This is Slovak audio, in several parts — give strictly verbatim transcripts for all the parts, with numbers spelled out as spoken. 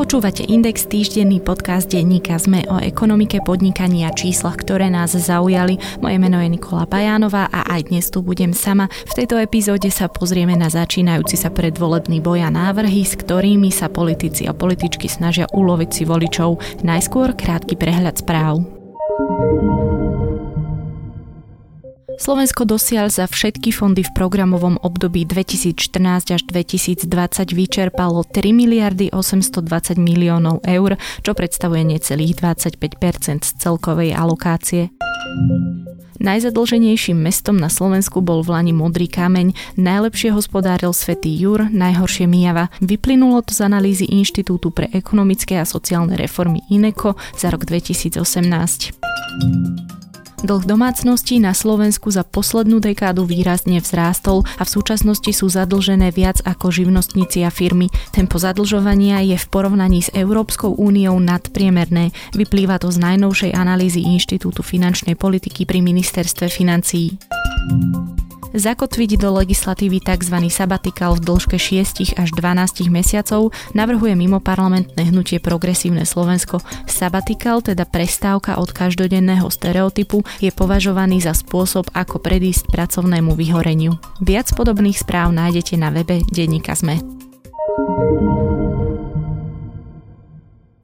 Počúvate Index, týždenný podcast denníka es em e o ekonomike, podnikaní a číslach, ktoré nás zaujali. Moje meno je Nikola Bajánová a aj dnes tu budem sama. V tejto epizóde sa pozrieme na začínajúci sa predvolebný boj a návrhy, s ktorými sa politici a političky snažia uloviť si voličov. Najskôr krátky prehľad správ. Slovensko dosiaľ za všetky fondy v programovom období dvetisícštrnásť až dvetisícdvadsať vyčerpalo tri miliardy osemstodvadsať miliónov eur, čo predstavuje necelých dvadsaťpäť percent z celkovej alokácie. Najzadlženejším mestom na Slovensku bol vlani Modrý kameň, najlepšie hospodáril Svetý Jur, najhoršie Myjava. Vyplynulo to z analýzy Inštitútu pre ekonomické a sociálne reformy INEKO za rok dvetisícosemnásť. Dlh domácností na Slovensku za poslednú dekádu výrazne vzrástol a v súčasnosti sú zadlžené viac ako živnostníci a firmy. Tempo zadlžovania je v porovnaní s Európskou úniou nadpriemerné. Vyplýva to z najnovšej analýzy Inštitútu finančnej politiky pri ministerstve financií. Zakotviť do legislatívy tzv. Sabatikál v dĺžke šesť až dvanásť mesiacov navrhuje mimoparlamentné hnutie Progresívne Slovensko. Sabatikál, teda prestávka od každodenného stereotypu, je považovaný za spôsob, ako predísť pracovnému vyhoreniu. Viac podobných správ nájdete na webe denníka es em e.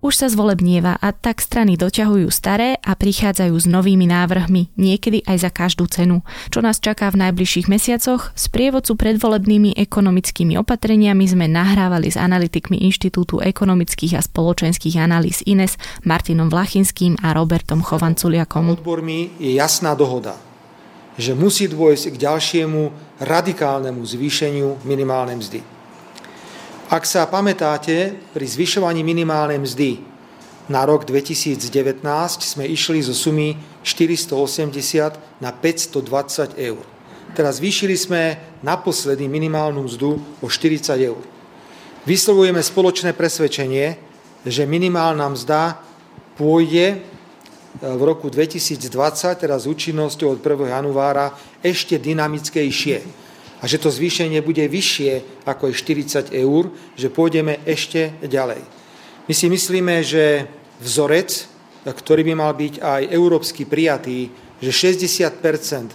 Už sa zvolebnieva a tak strany doťahujú staré a prichádzajú s novými návrhmi, niekedy aj za každú cenu. Čo nás čaká v najbližších mesiacoch? Sprievodcu predvolebnými ekonomickými opatreniami sme nahrávali s analytikmi Inštitútu ekonomických a spoločenských analýz INES Martinom Vlachynským a Robertom Chovanculiakom. Odbormi je jasná dohoda, že musí dôjsť k ďalšiemu radikálnemu zvýšeniu minimálnej mzdy. Ak sa pamätáte, pri zvyšovaní minimálnej mzdy na rok dvetisícdevätnásť sme išli zo sumy štyristoosemdesiat na päťstodvadsať eur. Teraz zvýšili sme naposledy minimálnu mzdu o štyridsať eur. Vyslovujeme spoločné presvedčenie, že minimálna mzda pôjde v roku dvetisícdvadsať, teraz s účinnosťou od prvého januára, ešte dynamickejšie. A že to zvýšenie bude vyššie ako štyridsať eur, že pôjdeme ešte ďalej. My si myslíme, že vzorec, ktorý by mal byť aj európsky prijatý, že šesťdesiat percent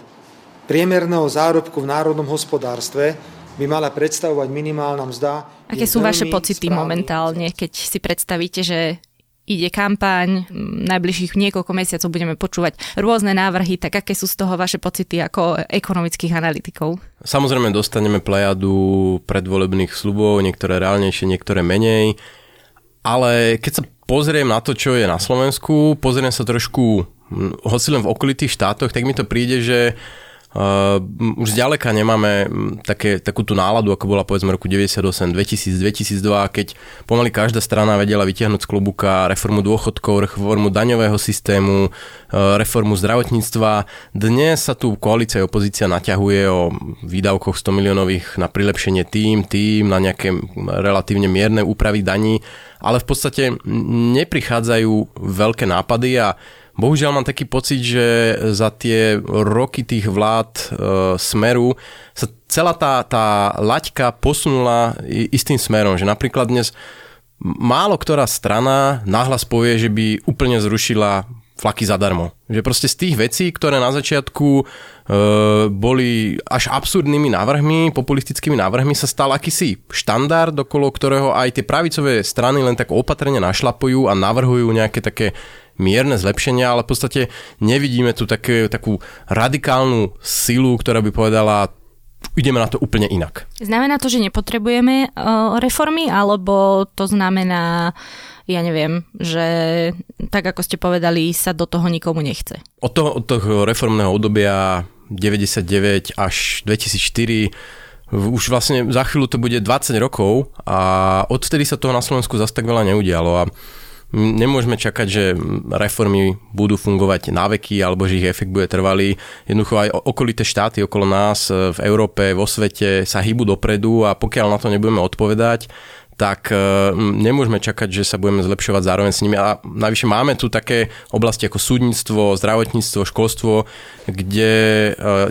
priemerného zárobku v národnom hospodárstve by mala predstavovať minimálna mzda. Aké sú vaše pocity správny. Momentálne, keď si predstavíte, že ide kampaň, najbližších niekoľko mesiacov budeme počúvať rôzne návrhy, tak aké sú z toho vaše pocity ako ekonomických analytikov? Samozrejme dostaneme plejadu predvolebných sľubov, niektoré reálnejšie, niektoré menej, ale keď sa pozriem na to, čo je na Slovensku, pozriem sa trošku, hoci len v okolitých štátoch, tak mi to príde, že Uh, už zďaleka nemáme také, takú tú náladu, ako bola povedzme roku deväťdesiatosem, dvetisíc, dvetisícdva, keď pomaly každá strana vedela vytiahnuť z klobúka reformu dôchodkov, reformu daňového systému, uh, reformu zdravotníctva. Dnes sa tu koalícia a opozícia naťahuje o výdavkoch sto miliónových na prilepšenie tým, tým, na nejaké relatívne mierne úpravy daní, ale v podstate neprichádzajú veľké nápady a bohužiaľ mám taký pocit, že za tie roky tých vlád e, smeru sa celá tá, tá laťka posunula istým smerom, že napríklad dnes málo ktorá strana nahlas povie, že by úplne zrušila flaky zadarmo. Že proste z tých vecí, ktoré na začiatku e, boli až absurdnými návrhmi, populistickými návrhmi, sa stal akýsi štandard, okolo ktorého aj tie pravicové strany len tak opatrne našlapujú a navrhujú nejaké také mierne zlepšenia, ale v podstate nevidíme tu také, takú radikálnu silu, ktorá by povedala, ideme na to úplne inak. Znamená to, že nepotrebujeme uh, reformy, alebo to znamená, ja neviem, že tak ako ste povedali, sa do toho nikomu nechce? Od toho, od toho reformného obdobia deväťdesiatdeväť až dvetisícštyri už vlastne za chvíľu to bude dvadsať rokov a odtedy sa toho na Slovensku zase tak veľa neudialo a nemôžeme čakať, že reformy budú fungovať na veky alebo že ich efekt bude trvalý. Jednoducho aj okolité štáty okolo nás v Európe, vo svete sa hýbu dopredu a pokiaľ na to nebudeme odpovedať, tak nemôžeme čakať, že sa budeme zlepšovať zároveň s nimi. A navyše máme tu také oblasti ako súdnictvo, zdravotníctvo, školstvo, kde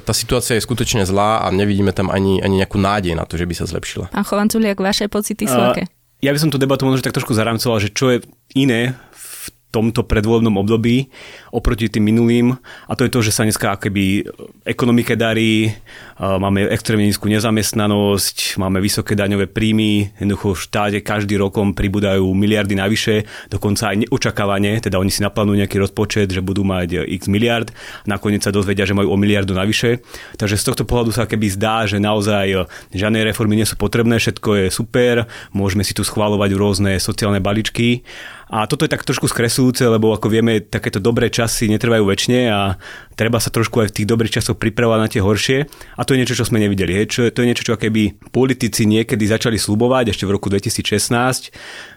tá situácia je skutočne zlá a nevidíme tam ani, ani nejakú nádej na to, že by sa zlepšila. Pán Chovanculiak, vaše pocity sú aké? Ja by som tú debatu možno tak trošku zaramcoval, že čo je iné v tomto predvolebnom období oproti tým minulým, a to je to, že sa dneska akoby ekonomike darí, máme extrémne nízku nezamestnanosť, máme vysoké daňové príjmy, jednoducho v štáte každý rokom pribúdajú miliardy navyše, dokonca aj neočakávane, teda oni si naplánujú nejaký rozpočet, že budú mať x miliard, nakoniec sa dozvedia, že majú o miliardu navyše, takže z tohto pohľadu sa keby zdá, že naozaj žiadne reformy nie sú potrebné, všetko je super, môžeme si tu schvaľovať rôzne sociálne balíčky. A toto je tak trošku skresujúce, lebo ako vieme, takéto dobré časy netrvajú večne a treba sa trošku aj v tých dobrých časoch pripravovať na tie horšie. A to je niečo, čo sme nevideli. Hej. Čo, to je niečo, čo keby politici niekedy začali sľubovať ešte v roku dvetisícšestnásť,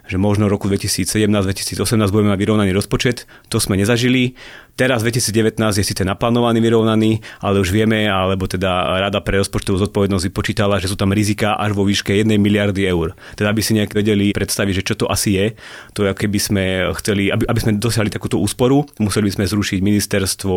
že možno v roku dvetisícsedemnásť dvetisícosemnásť budeme mať vyrovnaný rozpočet. To sme nezažili. Teraz dvetisícdevätnásť je síce naplánovaný, vyrovnaný, ale už vieme, alebo teda Rada pre rozpočtovú zodpovednosť vypočítala, že sú tam riziká až vo výške jednej miliardy eur. Teda aby si nejak vedeli predstaviť, že čo to asi je. To je, keby sme chceli, aby, aby sme dosiahli takúto úsporu, museli by sme zrušiť ministerstvo,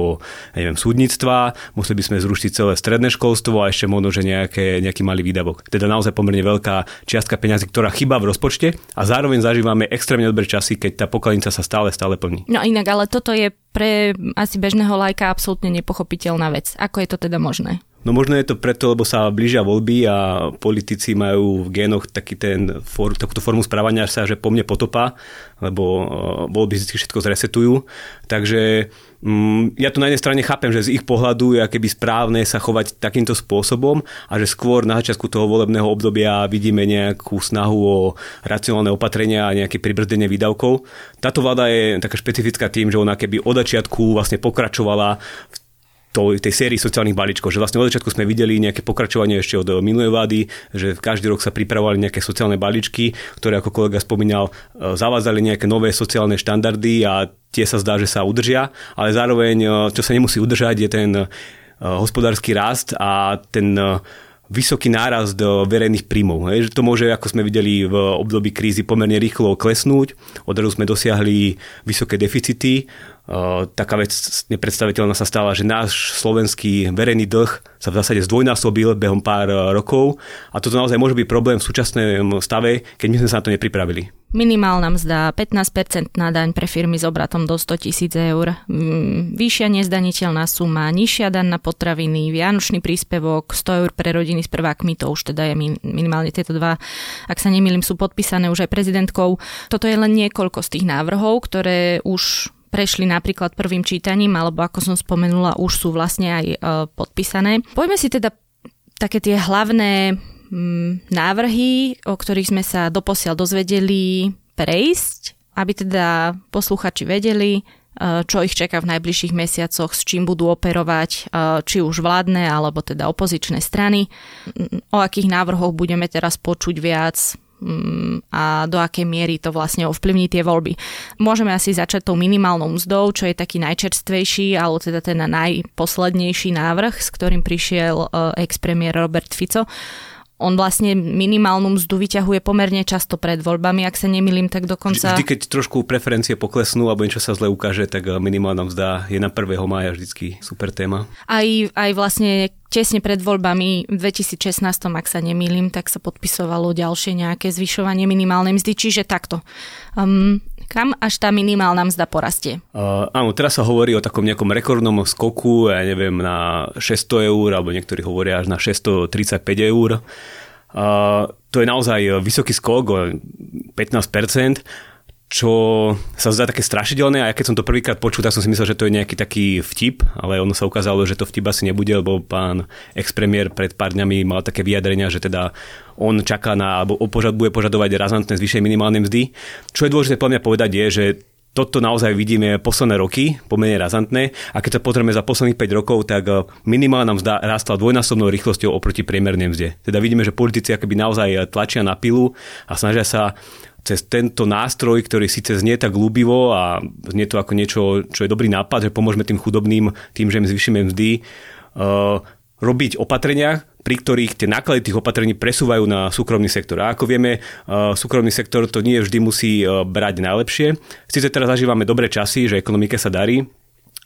neviem, súdnictva, museli by sme zrušiť celé stredné školstvo a ešte možno, že nejaké, nejaký malý výdavok. Teda naozaj pomerne veľká čiastka peňazí, ktorá chýba v rozpočte, a zároveň zažívame extrémne dobré časy, keď tá pokladnica sa stále stále plní. No inak, ale toto je pre asi bežného laika absolútne nepochopiteľná vec. Ako je to teda možné? No možno je to preto, lebo sa blížia voľby a politici majú v génoch taký ten, takúto formu správania sa, že po mne potopa, lebo voľby vždy všetko zresetujú. Takže ja to na jednej strane chápem, že z ich pohľadu je akoby správne sa chovať takýmto spôsobom a že skôr na začiatku toho volebného obdobia vidíme nejakú snahu o racionálne opatrenia a nejaké pribrzdenie výdavkov. Táto vláda je taká špecifická tým, že ona keby od začiatku vlastne pokračovala v tej sérii sociálnych balíčkov, že vlastne od začiatku sme videli nejaké pokračovanie ešte od minulej vlády, že každý rok sa pripravovali nejaké sociálne balíčky, ktoré, ako kolega spomínal, zavádzali nejaké nové sociálne štandardy a tie sa zdá, že sa udržia, ale zároveň, čo sa nemusí udržať, je ten hospodársky rast a ten vysoký nárast verejných príjmov. Hej, že to môže, ako sme videli v období krízy, pomerne rýchlo klesnúť. Odrazu sme dosiahli vysoké deficity. Uh, taká vec nepredstaviteľná sa stala, že náš slovenský verejný dlh sa v zásade zdvojnásobil behom pár uh, rokov a toto naozaj môže byť problém v súčasnom stave, keď my sme sa na to nepripravili. Minimálna mzda, pätnásť percent na daň pre firmy s obratom do stotisíc eur, mm, vyššia nezdaniteľná suma, nižšia daň na potraviny, vianočný príspevok, sto eur pre rodiny s prvákmi, to už teda je min- minimálne tieto dva, ak sa nemýlim, sú podpísané už aj prezidentkou. Toto je len niekoľko z tých návrhov, ktoré už prešli napríklad prvým čítaním, alebo ako som spomenula, už sú vlastne aj e, podpísané. Poďme si teda také tie hlavné mm, návrhy, o ktorých sme sa doposiaľ dozvedeli, prejsť, aby teda posluchači vedeli, e, čo ich čaká v najbližších mesiacoch, s čím budú operovať, e, či už vládne, alebo teda opozičné strany. O akých návrhoch budeme teraz počuť viac a do akej miery to vlastne ovplyvní tie voľby. Môžeme asi začať tou minimálnou mzdou, čo je taký najčerstvejší, alebo teda ten najposlednejší návrh, s ktorým prišiel ex-premiér Robert Fico. On vlastne minimálnu mzdu vyťahuje pomerne často pred voľbami, ak sa nemýlim, tak dokonca... Vždy, keď trošku preferencie poklesnú alebo niečo sa zle ukáže, tak minimálna mzda je na prvého mája vždycky super téma. Aj, aj vlastne tesne pred voľbami v dvetisícšestnásť, ak sa nemýlim, tak sa podpisovalo ďalšie nejaké zvyšovanie minimálnej mzdy, čiže takto. Um, Kam až tá minimálna mzda porastie? Uh, áno, teraz sa hovorí o takom nejakom rekordnom skoku, ja neviem, na šesťsto eur, alebo niektorí hovoria až na šesťstotridsaťpäť eur. Uh, to je naozaj vysoký skok, pätnásť percent, čo sa zdá také strašidelné, a ja keď som to prvýkrát počul, tak som si myslel, že to je nejaký taký vtip, ale ono sa ukázalo, že to vtip asi nebude, lebo pán ex-premiér pred pár dňami mal také vyjadrenia, že teda on čaká na, alebo požad, bude požadovať razantné zvýšenie minimálnej mzdy. Čo je dôležité pre mňa povedať je, že toto naozaj vidíme posledné roky, pomerne razantné, a keď to potrebujeme za posledných päť rokov, tak minimálna mzda rástla dvojnásobnou rýchlosťou oproti priemernej mzde. Teda vidíme, že politici akoby naozaj tlačia na pilu a snažia sa cez tento nástroj, ktorý síce znie tak ľúbivo a znie to ako niečo, čo je dobrý nápad, že pomôžeme tým chudobným tým, že im zvýšime mzdy, uh, robiť opatrenia, pri ktorých tie náklady tých opatrení presúvajú na súkromný sektor. A ako vieme, súkromný sektor to nie vždy musí brať najlepšie. Sice teraz zažívame dobré časy, že ekonomike sa darí,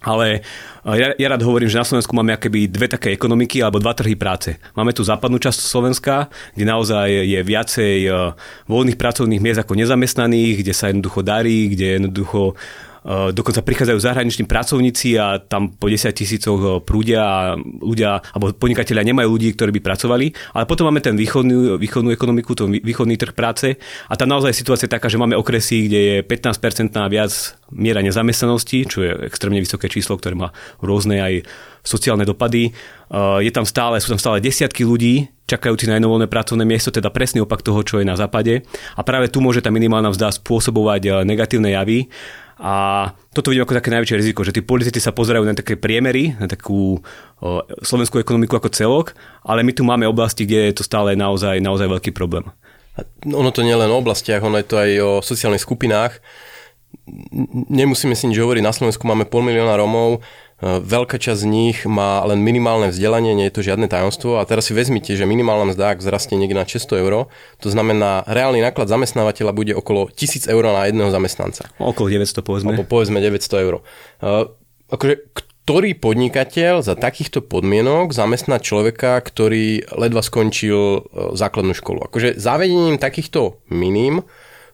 Ale ja, ja rád hovorím, že na Slovensku máme akoby dve také ekonomiky alebo dva trhy práce. Máme tu západnú časť Slovenska, kde naozaj je viacej voľných pracovných miest ako nezamestnaných, kde sa jednoducho darí, kde jednoducho dokonca prichádzajú zahraniční pracovníci a tam po desať tisícoch prúdia a ľudia, alebo podnikatelia nemajú ľudí, ktorí by pracovali. Ale potom máme ten východnú, východnú ekonomiku, ten východný trh práce a tam naozaj situácia je taká, že máme okresy, kde je pätnásť percent a viac miera nezamestnanosti, čo je extrémne vysoké číslo, ktoré má rôzne aj sociálne dopady. Je tam stále, sú tam stále desiatky ľudí, čakajúci na inovolné pracovné miesto, teda presný opak toho, čo je na západe. A práve tu môže tá minimálna mzda spôsobovať negatívne javy. A toto vidím ako také najväčšie riziko, že tí politici sa pozerajú na také priemery, na takú slovenskú ekonomiku ako celok, ale my tu máme oblasti, kde je to stále naozaj, naozaj veľký problém. Ono to nie len o oblastiach, ono je to aj o sociálnych skupinách. Nemusíme si nič hovoriť, na Slovensku máme pol milióna Romov, veľká časť z nich má len minimálne vzdelanie, nie je to žiadne tajomstvo. A teraz si vezmite, že minimálna mzda, ak zrastie niekde na šesťsto eur, to znamená, reálny náklad zamestnávateľa bude okolo tisíc eur na jedného zamestnanca. Okolo deväťsto, povedzme. Alebo povedzme deväťsto eur. Akože, ktorý podnikateľ za takýchto podmienok zamestná človeka, ktorý ledva skončil základnú školu? Akože zavedením takýchto minim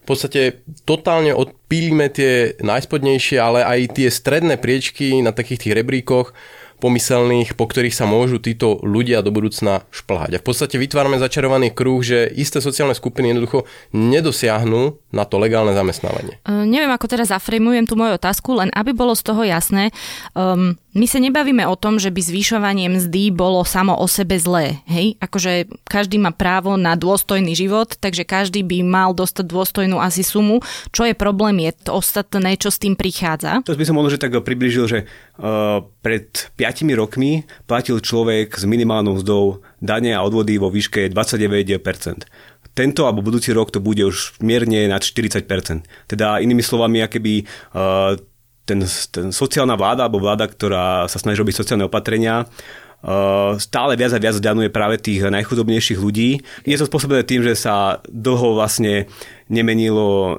v podstate totálne odpílime tie najspodnejšie, ale aj tie stredné priečky na takých tých rebríkoch pomyselných, po ktorých sa môžu títo ľudia do budúcna šplhať. A v podstate vytvárame začarovaný kruh, že isté sociálne skupiny jednoducho nedosiahnu na to legálne zamestnávanie. Uh, neviem, ako teraz zaframujem tú moju otázku, len aby bolo z toho jasné. Um, my sa nebavíme o tom, že by zvyšovanie mzdy bolo samo o sebe zlé. Hej? Akože každý má právo na dôstojný život, takže každý by mal dostať dôstojnú asi sumu. Čo je problém, je to ostatné, čo s tým prichádza. To by som možno tak priblížil, že uh, pred piatimi rokmi platil človek s minimálnou mzdou dane a odvody vo výške dvadsaťdeväť percent. Tento alebo budúci rok to bude už mierne nad štyridsať percent. Teda inými slovami, akoby uh, ten, ten sociálna vláda alebo vláda, ktorá sa snaží robiť sociálne opatrenia, uh, stále viac a viac zdaňuje práve tých najchudobnejších ľudí. Je to spôsobené tým, že sa dlho vlastne nemenilo uh,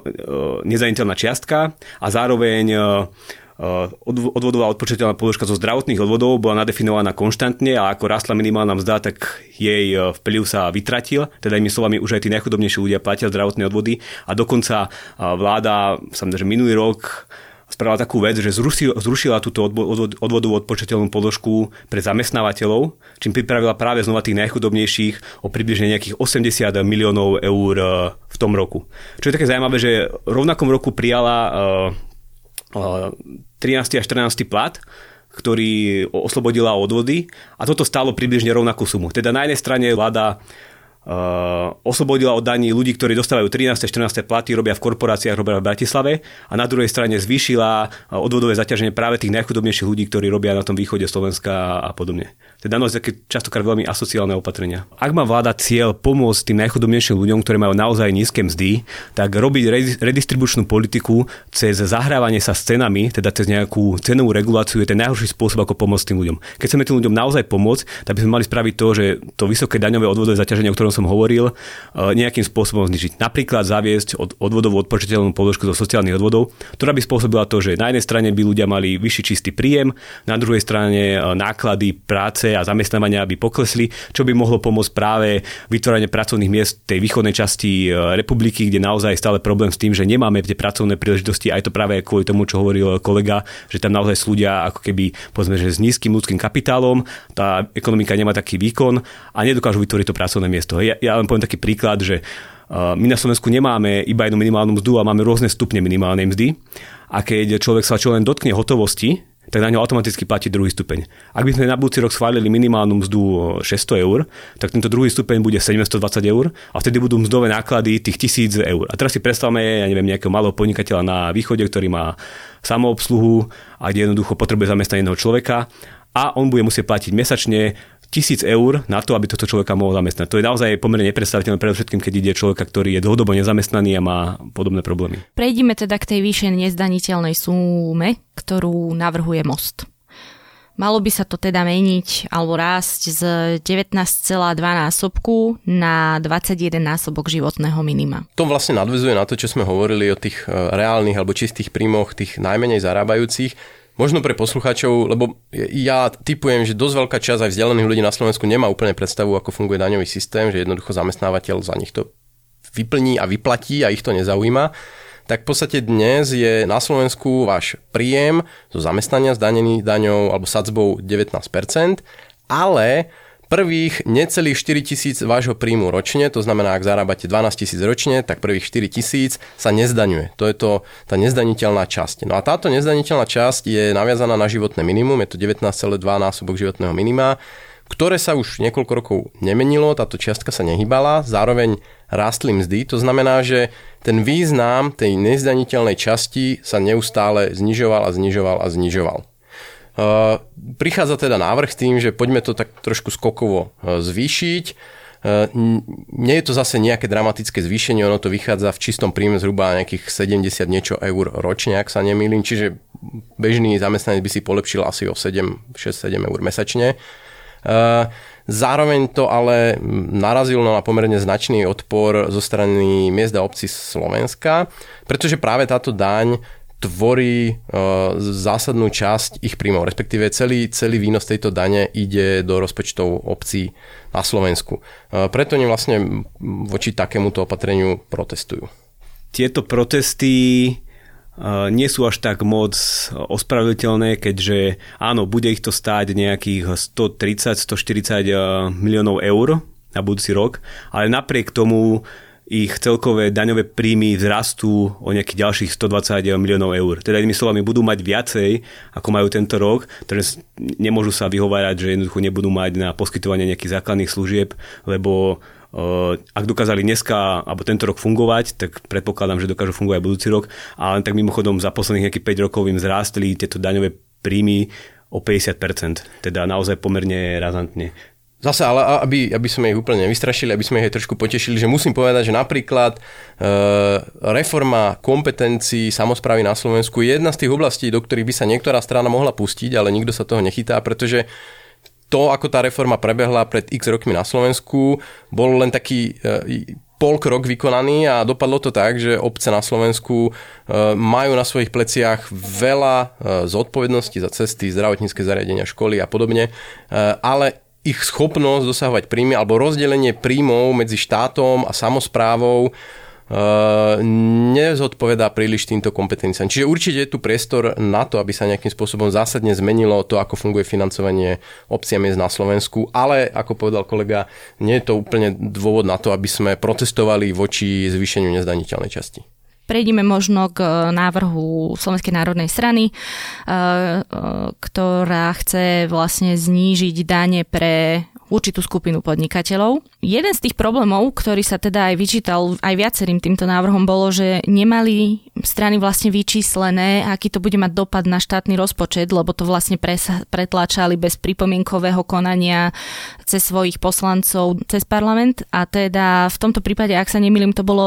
nezdaniteľná čiastka a zároveň uh, odvodová odpočítateľná položka zo zdravotných odvodov bola nadefinovaná konštantne a ako rastla minimálna mzda, tak jej vplyv sa vytratil. Teda inými slovami, už aj tí najchudobnejší ľudia platia zdravotné odvody a dokonca vláda, samozrejme, minulý rok spravila takú vec, že zrušila, zrušila túto odvodovú odpočítateľnú položku pre zamestnávateľov, čím pripravila práve znova tých najchudobnejších o približne nejakých osemdesiat miliónov eur v tom roku. Čo je také zaujímavé, že v rovnakom roku prijala trinásty a štrnásty plat, ktorý oslobodila od odvody a toto stálo približne rovnakú sumu. Teda na jednej strane vláda Uh, oslobodila od daní ľudí, ktorí dostávajú trinásť až štrnásť platy, robia v korporáciách, robia v Bratislave a na druhej strane zvýšila odvodové zaťaženie práve tých najchudobnejších ľudí, ktorí robia na tom východe Slovenska a podobne. Teda naozaj také častokrát veľmi asociálne opatrenia. Ak má vláda cieľ pomôcť tým najchudobnejším ľuďom, ktorí majú naozaj nízke mzdy, tak robiť redistribučnú politiku cez zahrávanie sa s cenami, teda cez nejakú cenovú reguláciu je ten najhorší spôsob, ako pomôcť tým ľuďom. Keď chceme tým ľuďom naozaj pomôcť, tak by sme mali spraviť to, že to vysoké daňové odvodové zaťaženie, o ktorom som hovoril, nejakým spôsobom znižiť. Napríklad zaviesť od odvodovú odpočítateľnú položku zo sociálnych odvodov, ktorá by spôsobila to, že na jednej strane by ľudia mali vyšší čistý príjem, na druhej strane náklady práce a zamestnávania by poklesli, čo by mohlo pomôcť práve vytvorenie pracovných miest v tej východnej časti republiky, kde naozaj stále problém s tým, že nemáme tie pracovné príležitosti, aj to práve kvôli tomu, čo hovoril kolega, že tam naozaj sú ľudia ako keby povedzme, že s nízkym ľudským kapitálom, tá ekonomika nemá taký výkon a nedokážu vytvoriť to pracovné miesto. Ja, ja len poviem taký príklad, že my na Slovensku nemáme iba jednu minimálnu mzdu a máme rôzne stupne minimálnej mzdy a keď človek sa čo len dotkne hotovosti, tak na ňo automaticky platí druhý stupeň. Ak by sme na budúci rok schválili minimálnu mzdu šesťsto eur, tak tento druhý stupeň bude sedemstodvadsať eur a vtedy budú mzdové náklady tých tisíc eur. A teraz si predstavme, ja neviem, nejakého malého podnikateľa na východe, ktorý má samoobsluhu a kde jednoducho potrebuje zamestnaného človeka a on bude musieť platiť mesačne tisíc eur na to, aby tohto človeka mohol zamestnať. To je naozaj pomerne nepredstaviteľné, predovšetkým, keď ide človeka, ktorý je dlhodobo nezamestnaný a má podobné problémy. Prejdime teda k tej vyššej nezdaniteľnej sume, ktorú navrhuje Most. Malo by sa to teda meniť alebo rásť z devätnásť celá dva násobku na dvadsaťjeden násobok životného minima. To vlastne nadväzuje na to, čo sme hovorili o tých reálnych alebo čistých príjmoch tých najmenej zarábajúcich. možno pre poslucháčov, lebo ja tipujem, že dosť veľká časť aj vzdialených ľudí na Slovensku nemá úplne predstavu, ako funguje daňový systém, že jednoducho zamestnávateľ za nich to vyplní a vyplatí a ich to nezaujíma. Tak v podstate dnes je na Slovensku váš príjem zo zamestnania zdanený daňou alebo sadzbou devätnásť percent, ale prvých necelých štyri tisíc vášho príjmu ročne, to znamená, ak zarábate dvanásť tisíc ročne, tak prvých štyri tisíc sa nezdaňuje. To je to, tá nezdaniteľná časť. No a táto nezdaniteľná časť je naviazaná na životné minimum, je to devätnásť celá dva násobok životného minima, ktoré sa už niekoľko rokov nemenilo, táto čiastka sa nehýbala, zároveň rástli mzdy, to znamená, že ten význam tej nezdaniteľnej časti sa neustále znižoval a znižoval a znižoval. Uh, prichádza teda návrh s tým, že poďme to tak trošku skokovo uh, zvýšiť. Uh, nie je to zase nejaké dramatické zvýšenie, ono to vychádza v čistom príjme zhruba nejakých sedemdesiat niečo eur ročne, ak sa nemýlim, čiže bežný zamestnanec by si polepšil asi o sedem, šesť, sedem eur mesačne. Uh, zároveň to ale narazilo na pomerne značný odpor zo strany miest a obcí Slovenska, pretože práve táto daň tvorí uh, zásadnú časť ich príjmov, respektíve celý, celý výnos tejto dane ide do rozpočtov obcí na Slovensku. Uh, preto oni vlastne voči takémuto opatreniu protestujú. Tieto protesty uh, nie sú až tak moc ospravedlniteľné, keďže áno, bude ich to stáť nejakých stotridsať až stoštyridsať uh, miliónov eur na budúci rok, ale napriek tomu ich celkové daňové príjmy vzrastú o nejakých ďalších stodvadsať miliónov eur. Teda inými slovami budú mať viacej, ako majú tento rok, takže nemôžu sa vyhovárať, že jednoducho nebudú mať na poskytovanie nejakých základných služieb, lebo uh, ak dokázali dneska alebo tento rok fungovať, tak predpokladám, že dokážu fungovať aj budúci rok, ale tak mimochodom za posledných nejakých päť rokov im vzrástli tieto daňové príjmy o päťdesiat percent, teda naozaj pomerne razantne. Zase, ale aby, aby sme ich úplne nevystrašili, aby sme ich trošku potešili, že musím povedať, že napríklad e, reforma kompetencií samosprávy na Slovensku je jedna z tých oblastí, do ktorých by sa niektorá strana mohla pustiť, ale nikto sa toho nechytá, pretože to, ako tá reforma prebehla pred x rokmi na Slovensku, bol len taký E, pol krok vykonaný a dopadlo to tak, že obce na Slovensku majú na svojich pleciach veľa zodpovedností za cesty, zdravotnícke zariadenia, školy a podobne, ale ich schopnosť dosahovať príjmy alebo rozdelenie príjmov medzi štátom a samosprávou nezodpovedá príliš týmto kompetenciám. Čiže určite je tu priestor na to, aby sa nejakým spôsobom zásadne zmenilo to, ako funguje financovanie obcí a miest na Slovensku, ale ako povedal kolega, nie je to úplne dôvod na to, aby sme protestovali voči zvýšeniu nezdaniteľnej časti. Prejdime možno k návrhu Slovenskej národnej strany, ktorá chce vlastne znížiť dane pre určitú skupinu podnikateľov. Jeden z tých problémov, ktorý sa teda aj vyčítal aj viacerým týmto návrhom, bolo, že nemali strany vlastne vyčíslené, aký to bude mať dopad na štátny rozpočet, lebo to vlastne presa- pretláčali bez pripomienkového konania cez svojich poslancov, cez parlament. A teda v tomto prípade, ak sa nemýlim, to bolo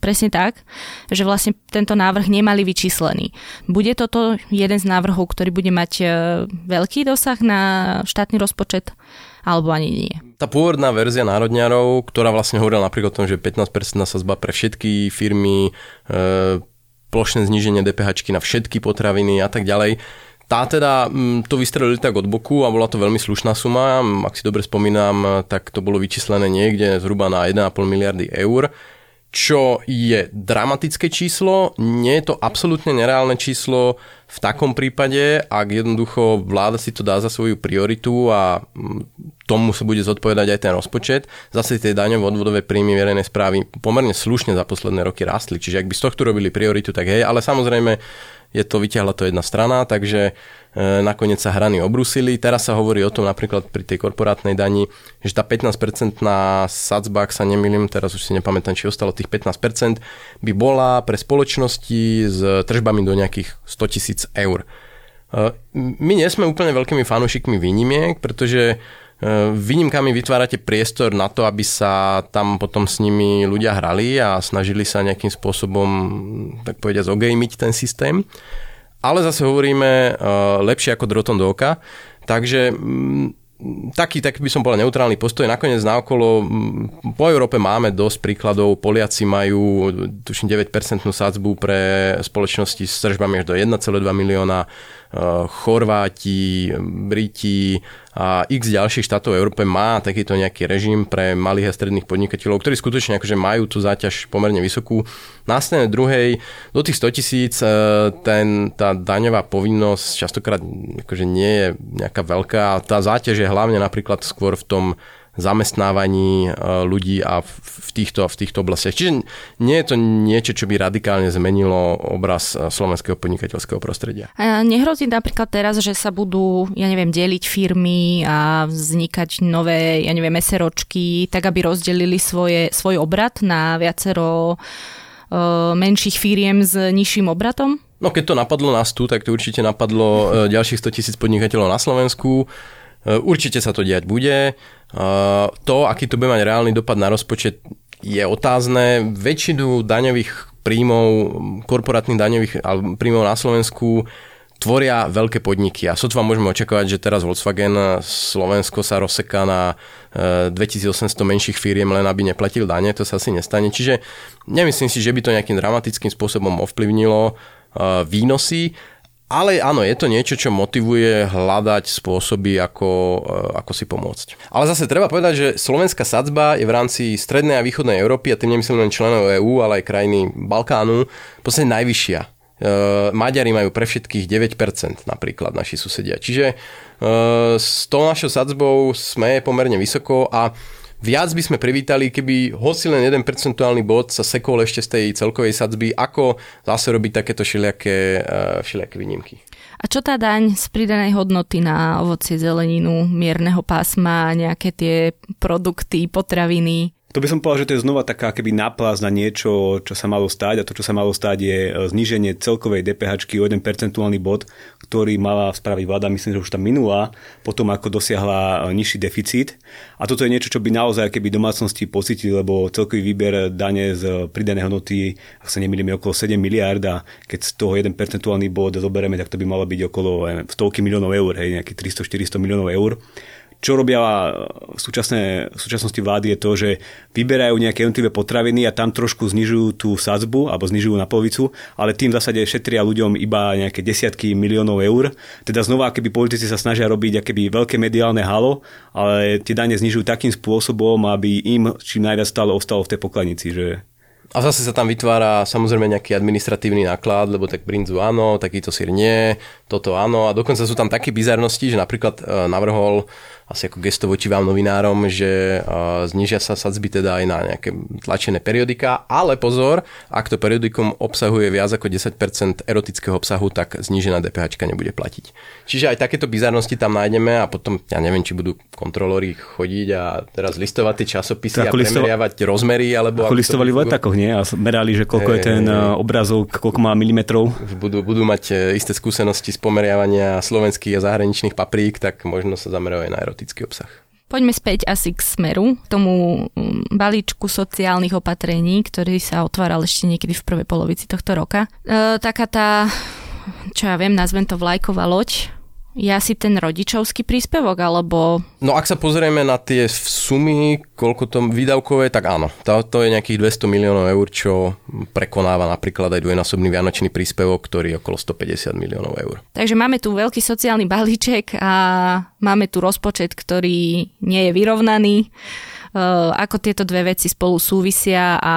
presne tak, že vlastne tento návrh nemali vyčíslený. Bude toto jeden z návrhov, ktorý bude mať veľký dosah na štátny rozpočet? Alebo ani nie. Tá pôvodná verzia národňarov, ktorá vlastne hovorila napríklad o tom, že pätnásť percent sadzba pre všetky firmy, e, plošné zníženie DPHčky na všetky potraviny a tak ďalej, tá teda to vystrelili tak od boku a bola to veľmi slušná suma. Ak si dobre spomínam, tak to bolo vyčíslené niekde zhruba na jeden a pol miliardy eur, čo je dramatické číslo, nie je to absolútne nereálne číslo v takom prípade, ak jednoducho vláda si to dá za svoju prioritu a tomu sa bude zodpovedať aj ten rozpočet. Zase tie daňové odvodové príjmy verejnej správy pomerne slušne za posledné roky rastli, čiže ak by z tohto robili prioritu, tak hej, ale samozrejme je to, vyťahla to jedna strana, takže e, nakoniec sa hrany obrusili. Teraz sa hovorí o tom napríklad pri tej korporátnej dani, že tá pätnásť percentná sadzba, ak sa nemýlim, teraz už si nepamätám, či ostalo tých pätnásť percent, by bola pre spoločnosti s tržbami do nejakých stotisíc eur. E, my nie sme úplne veľkými fanúšikmi výnimiek, pretože výnimkami vytvárate priestor na to, aby sa tam potom s nimi ľudia hrali a snažili sa nejakým spôsobom, tak povedať, zogejmiť ten systém. Ale zase hovoríme lepšie ako drotom do oka. Takže taký, tak by som povedal, neutrálny postoj. Nakoniec naokolo po Európe máme dosť príkladov. Poliaci majú tuším deväť percent sadzbu pre spoločnosti s tržbami až do jeden celá dva milióna Chorváti, Briti a x ďalších štátov v Európe má takýto nejaký režim pre malých a stredných podnikateľov, ktorí skutočne akože majú tú záťaž pomerne vysokú. Na strane druhej, do tých sto tisíc ten, tá daňová povinnosť častokrát akože nie je nejaká veľká. Tá záťaž je hlavne napríklad skôr v tom zamestnávaní ľudí a v týchto, v týchto oblastiach. Čiže nie je to niečo, čo by radikálne zmenilo obraz slovenského podnikateľského prostredia. A nehrozí napríklad teraz, že sa budú, ja neviem, deliť firmy a vznikať nové, ja neviem, eseročky, tak aby rozdelili svoje, svoj obrat na viacero menších firiem s nižším obratom? No keď to napadlo nás tu, tak to určite napadlo ďalších sto tisíc podnikateľov na Slovensku. Určite sa to diať bude. To, aký to bude mať reálny dopad na rozpočet, je otázne. Väčšinu daňových príjmov, korporátnych daňových príjmov na Slovensku tvoria veľké podniky a sotva môžeme očakávať, že teraz Volkswagen Slovensko sa rozseká na dvetisícosemsto menších firiem, len aby neplatil dane, to sa asi nestane. Čiže nemyslím si, že by to nejakým dramatickým spôsobom ovplyvnilo výnosy. Ale áno, je to niečo, čo motivuje hľadať spôsoby, ako, ako si pomôcť. Ale zase treba povedať, že slovenská sadzba je v rámci strednej a východnej Európy, a tým nemyslím len členov EÚ, ale aj krajiny Balkánu, v podstate najvyššia. E, Maďari majú pre všetkých deväť percent napríklad naši susedia. Čiže e, s tou našou sadzbou sme pomerne vysoko a viac by sme privítali, keby hoci len jeden percentuálny bod sa sekol ešte z tej celkovej sadzby, ako zase robiť takéto všelijaké, všelijaké výnimky. A čo tá daň z pridanej hodnoty na ovocie, zeleninu, mierneho pásma, nejaké tie produkty, potraviny? To by som povedal, že to je znova taká keby náplast na niečo, čo sa malo stať, a to, čo sa malo stať, je zníženie celkovej DPHčky o jeden percentuálny bod, ktorý mala spraviť vláda, myslím, že už tam minula, potom ako dosiahla nižší deficit. A toto je niečo, čo by naozaj keby domácnosti pocítili, lebo celkový výber dane z pridanej hodnoty, ak sa nemýlim, je okolo sedem miliárd, a keď z toho jeden percentuálny bod zoberieme, tak to by malo byť okolo stovky miliónov eur, hej, nejakých tristo štyristo miliónov eur. Čo robia v, súčasné, v súčasnosti vlády je to, že vyberajú nejaké jednotlivé potraviny a tam trošku znižujú tú sadzbu alebo znižujú na polovicu, ale tým v zásade šetria ľuďom iba nejaké desiatky miliónov eur. Teda znova, akéby politici sa snažia robiť akéby veľké mediálne halo, ale tie dane znižujú takým spôsobom, aby im čím najviac stále ostalo v tej pokladnici, že... A zase sa tam vytvára samozrejme nejaký administratívny náklad, lebo tak brinzu áno, takýto sír nie, toto áno. A dokonca sú tam také bizarnosti, že napríklad navrhol asi ako gesto voči vám novinárom, že znižia sa sadzby teda aj na nejaké tlačené periodika, ale pozor, ak to periodikum obsahuje viac ako desať percent erotického obsahu, tak znížená DPHčka nebude platiť. Čiže aj takéto bizarnosti tam nájdeme a potom, ja neviem, či budú kontrolóri chodiť a teraz listovať tie časopisy a premeriavať listo... rozmery, alebo... Ako, ako listovali v letákoch, nie? A merali, že koľko je ten obrazov, koľko má milimetrov. Budú, budú mať isté skúsenosti z pomeriavania slovenských a zahraničných paprík, tak možno sa zamerajú aj na erotiku. Obsah. Poďme späť asi k smeru, k tomu balíčku sociálnych opatrení, ktorý sa otváral ešte niekedy v prvej polovici tohto roka. E, taká tá, čo ja viem, nazvem to vlajková loď, je asi ten rodičovský príspevok, alebo... No ak sa pozrieme na tie sumy, koľko to výdavkové, tak áno. To, to je nejakých dvesto miliónov eur, čo prekonáva napríklad aj dvojnásobný vianočný príspevok, ktorý je okolo stopäťdesiat miliónov eur. Takže máme tu veľký sociálny balíček a máme tu rozpočet, ktorý nie je vyrovnaný. Ako tieto dve veci spolu súvisia a...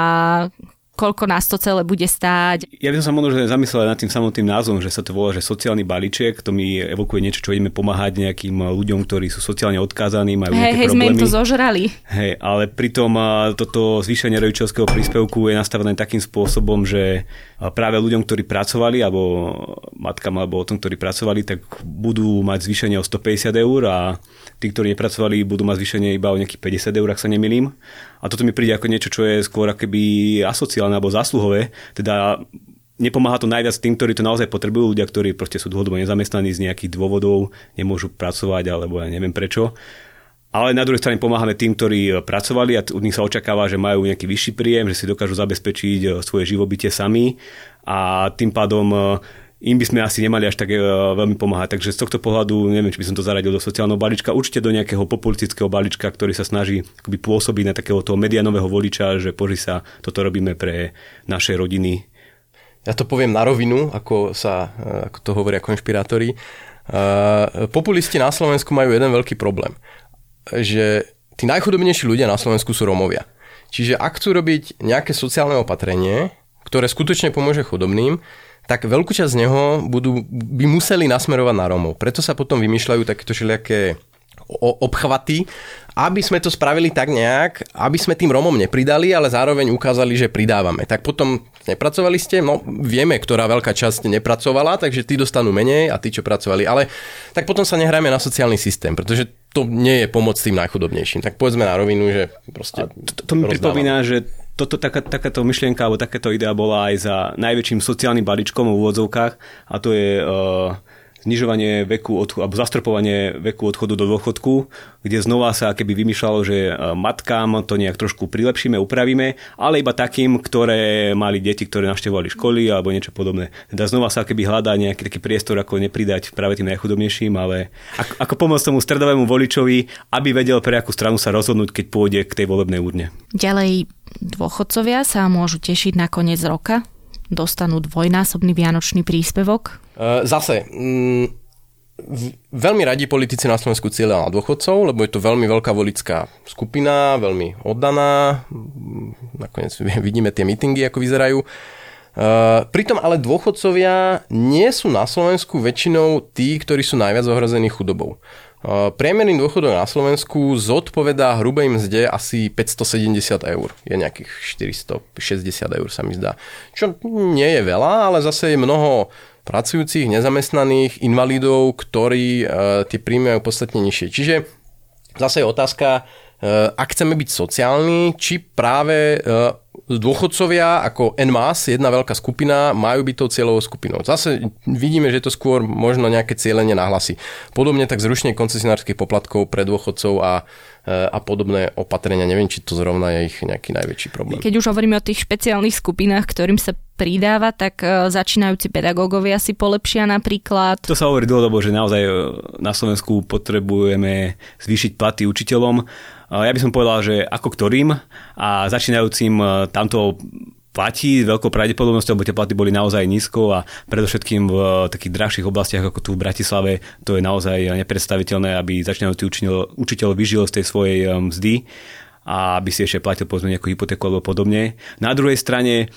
koľko nás to celé bude stáť. Ja by som sa možno zamyslel nad tým samotným názvom, že sa to volá, že sociálny balíček, to mi evokuje niečo, čo ideme pomáhať nejakým ľuďom, ktorí sú sociálne odkázaní, majú hey, nejaké hej, problémy. Hej, hej, sme im to zožrali. Hej, ale pritom toto zvýšenie rodičovského príspevku je nastavené takým spôsobom, že práve ľuďom, ktorí pracovali, alebo matkám, alebo o tom, ktorí pracovali, tak budú mať zvýšenie o stopäťdesiat eur a tí, ktorí nepracovali, budú mať zvýšenie iba o nejakých päťdesiat eur, ak sa nemýlim. A toto mi príde ako niečo, čo je skôr akoby asociálne alebo zásluhové. Teda nepomáha to najviac tým, ktorí to naozaj potrebujú, ľudia, ktorí proste sú dlhodobo nezamestnaní z nejakých dôvodov, nemôžu pracovať alebo ja neviem prečo. Ale na druhej strane pomáhame tým, ktorí pracovali a od nich sa očakáva, že majú nejaký vyšší príjem, že si dokážu zabezpečiť svoje živobytie sami a tým pádom im by sme asi nemali až tak veľmi pomáhať. Takže z tohto pohľadu, neviem, či by som to zaradil do sociálneho balíčka, určite do nejakého populistického balíčka, ktorý sa snaží akoby pôsobiť na takého toho medianového voliča, že poži sa, toto robíme pre naše rodiny. ja to poviem na rovinu, ako sa, ako to hovoria konšpirátori, populisti na Slovensku majú jeden veľký problém, že tí najchudobnejší ľudia na Slovensku sú Rómovia. Čiže ak chcú robiť nejaké sociálne opatrenie, ktoré skutočne pomôže chudobným, tak veľkú časť z neho budú, by museli nasmerovať na Rómov. Preto sa potom vymýšľajú takéto všelijaké obchvaty, aby sme to spravili tak nejak, aby sme tým Rómom nepridali, ale zároveň ukázali, že pridávame. Tak potom nepracovali ste, no vieme, ktorá veľká časť nepracovala, takže tí dostanú menej a tí, čo pracovali. Ale tak potom sa nehrajme na sociálny systém, pretože to nie je pomoc tým najchudobnejším. Tak povedzme na rovinu, že proste to, to mi rozdávame. Pripomína, že toto, taká, takáto myšlienka alebo takáto idea bola aj za najväčším sociálnym balíčkom v úvodzovkách, a to je... Uh... znižovanie veku odchodu, alebo zastropovanie veku odchodu do dôchodku, kde znova sa keby vymýšľalo, že matkám to nejak trošku prilepšíme, upravíme, ale iba takým, ktoré mali deti, ktoré navštevovali školy alebo niečo podobné. Teda znova sa keby hľadá nejaký taký priestor, ako nepridať práve tým najchudobnejším, ale ako, ako pomôcť tomu stredovému voličovi, aby vedel, pre akú stranu sa rozhodnúť, keď pôjde k tej volebnej úrne. Ďalej, dôchodcovia sa môžu tešiť na koniec roka. Dostanú dvojnásobný vianočný príspevok? Zase, m, veľmi radi politici na Slovensku cieľa na dôchodcov, lebo je to veľmi veľká voličská skupina, veľmi oddaná. Nakoniec vidíme tie mítingy, ako vyzerajú. Pritom ale dôchodcovia nie sú na Slovensku väčšinou tí, ktorí sú najviac ohrození chudobou. Priemerný dôchodok na Slovensku zodpovedá hrubej mzde asi päťstosedemdesiat eur. Je nejakých štyristošesťdesiat eur, sa mi zdá. Čo nie je veľa, ale zase je mnoho pracujúcich, nezamestnaných, invalidov, ktorí tie príjmy majú podstatne nižšie. Čiže zase je otázka, ak chceme byť sociálni, či práve dôchodcovia ako en masse, jedna veľká skupina, majú byť tou cieľovou skupinou. Zase vidíme, že to skôr možno nejaké cieľenie nahlasí. Podobne tak zrušenie koncesionárskych poplatkov pre dôchodcov a, a podobné opatrenia. Neviem, či to zrovna je ich nejaký najväčší problém. Keď už hovoríme o tých špeciálnych skupinách, ktorým sa pridáva, tak začínajúci pedagógovia si polepšia napríklad. To sa hovorí dlhodobo, že naozaj na Slovensku potrebujeme zvýšiť platy učiteľom. Ja by som povedal, že ako ktorým, a začínajúcim tamto platí veľkou pravdepodobnosťou, lebo tie platy boli naozaj nízko a predovšetkým v takých drahších oblastiach ako tu v Bratislave to je naozaj nepredstaviteľné, aby začínajúci učiteľ, učiteľ vyžil z tej svojej mzdy a aby si ešte platil povedzme nejakú hypotéku alebo podobne. Na druhej strane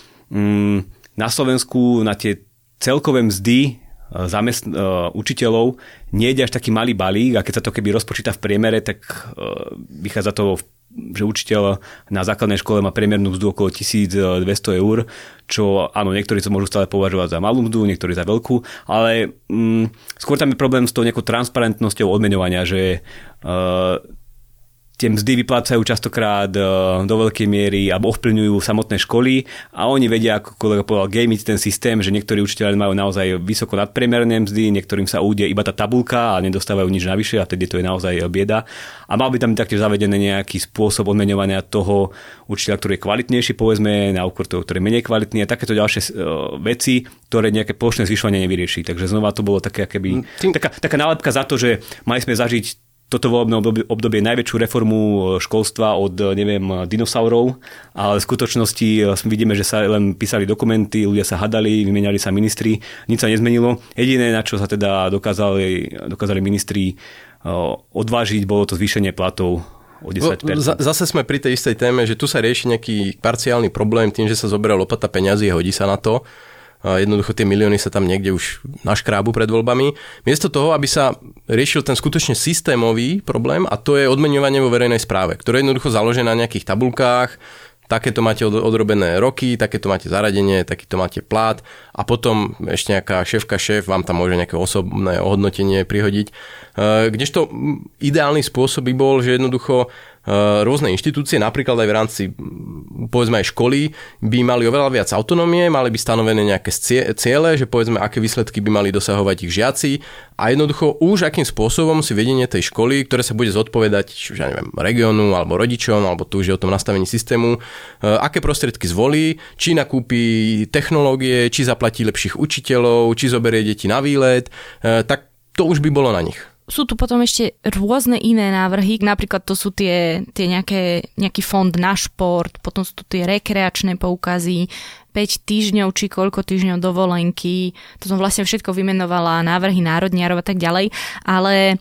na Slovensku na tie celkové mzdy zamest- učiteľov nejde až taký malý balík, a keď sa to keby rozpočíta v priemere, tak vychádza to, že učiteľ na základnej škole má priemernú mzdu okolo tisícdvesto eur, čo áno, niektorí to môžu stále považovať za malú mzdu, niektorí za veľkú, ale mm, skôr tam je problém s tou nejakou transparentnosťou odmeňovania, že uh, tie mzdy vyplácajú častokrát do veľkej miery alebo ovplyvňujú samotné školy a oni vedia, ako kolega povedal, gamiť ten systém, že niektorí učiteľi majú naozaj vysoko nadpriemerné mzdy, niektorým sa ujde iba tá tabulka a nedostávajú nič navyše a vtedy to je naozaj bieda. A mal by tam taktiež zavedený nejaký spôsob odmeňovania toho učiteľa, ktorý je kvalitnejší, povedzme, na úkor toho, ktorý je menej kvalitný, a takéto ďalšie veci, ktoré nejaké plošné zvyšovanie nevyrieši. Takže znova to bolo také akoby taká, taká nálepka za to, že mali sme zažiť toto volebné obdobie, obdobie najväčšiu reformu školstva od, neviem, dinosaurov, ale v skutočnosti vidíme, že sa len písali dokumenty, ľudia sa hadali, vymenali sa ministri, nič sa nezmenilo. Jediné, na čo sa teda dokázali, dokázali ministri odvážiť, bolo to zvýšenie platov o desať percent. Zase sme pri tej istej téme, že tu sa rieši nejaký parciálny problém tým, že sa zoberá lopata peňazí, hodí sa na to. Jednoducho tie milióny sa tam niekde už naškrábu pred voľbami. Miesto toho, aby sa riešil ten skutočne systémový problém, a to je odmeňovanie vo verejnej správe, ktoré je jednoducho založené na nejakých tabulkách, takéto máte odrobené roky, takéto máte zaradenie, takýto máte plát, a potom ešte nejaká šéfka, šéf vám tam môže nejaké osobné ohodnotenie prihodiť. Kdežto ideálny spôsob by bol, že jednoducho rôzne inštitúcie, napríklad aj v rámci povedzme aj školy, by mali oveľa viac autonómie, mali by stanovené nejaké ciele, že povedzme, aké výsledky by mali dosahovať ich žiaci, a jednoducho už akým spôsobom si vedenie tej školy, ktoré sa bude zodpovedať, či už ja neviem, regiónu alebo rodičom, alebo tu už je o tom nastavení systému, aké prostriedky zvolí, či nakúpi technológie, či zaplatí lepších učiteľov, či zoberie deti na výlet, tak to už by bolo na nich. sú tu potom ešte rôzne iné návrhy, napríklad to sú tie, tie nejaké, nejaký fond na šport, potom sú tu tie rekreačné poukazy, päť týždňov či koľko týždňov dovolenky, to som vlastne všetko vymenovala, návrhy národniarov a tak ďalej, ale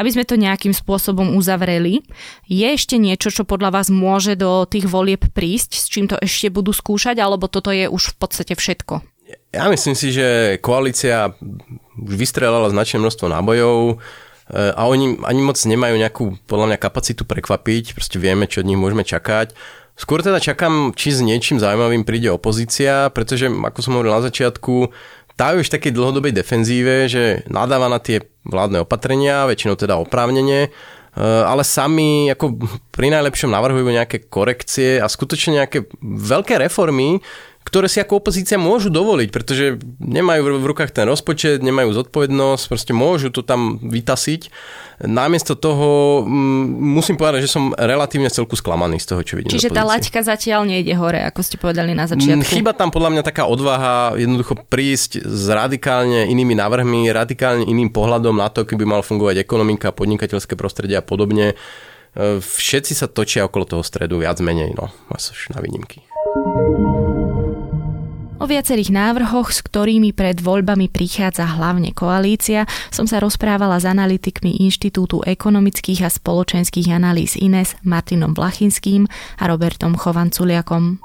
aby sme to nejakým spôsobom uzavreli. Je ešte niečo, čo podľa vás môže do tých volieb prísť, s čím to ešte budú skúšať, alebo toto je už v podstate všetko? Ja myslím si, že koalícia už vystrelala značné množstvo nábojov a oni ani moc nemajú nejakú, podľa mňa, kapacitu prekvapiť. Proste vieme, čo od nich môžeme čakať. Skôr teda čakám, či s niečím zaujímavým príde opozícia, pretože, ako som hovoril na začiatku, tá je už v takej dlhodobej defenzíve, že nadáva na tie vládne opatrenia, väčšinou teda oprávnenie, ale sami ako pri najlepšom navrhujú nejaké korekcie a skutočne nejaké veľké reformy, ktoré si ako opozícia môžu dovoliť, pretože nemajú v rukách ten rozpočet, nemajú zodpovednosť, proste môžu to tam vytasiť. Namiesto toho musím povedať, že som relatívne celku sklamaný z toho, čo vidím. Čiže tá laťka zatiaľ nejde hore, ako ste povedali na začiatku. Chýba tam podľa mňa taká odvaha jednoducho prísť s radikálne inými návrhmi, radikálne iným pohľadom na to, keby mal fungovať ekonomika, podnikateľské prostredie a podobne. Všetci sa točia okolo toho stredu viac menej, no, až na výnimky. O viacerých návrhoch, s ktorými pred voľbami prichádza hlavne koalícia, som sa rozprávala s analytikmi Inštitútu ekonomických a spoločenských analýz í en e es Martinom Vlachynským a Robertom Chovanculiakom.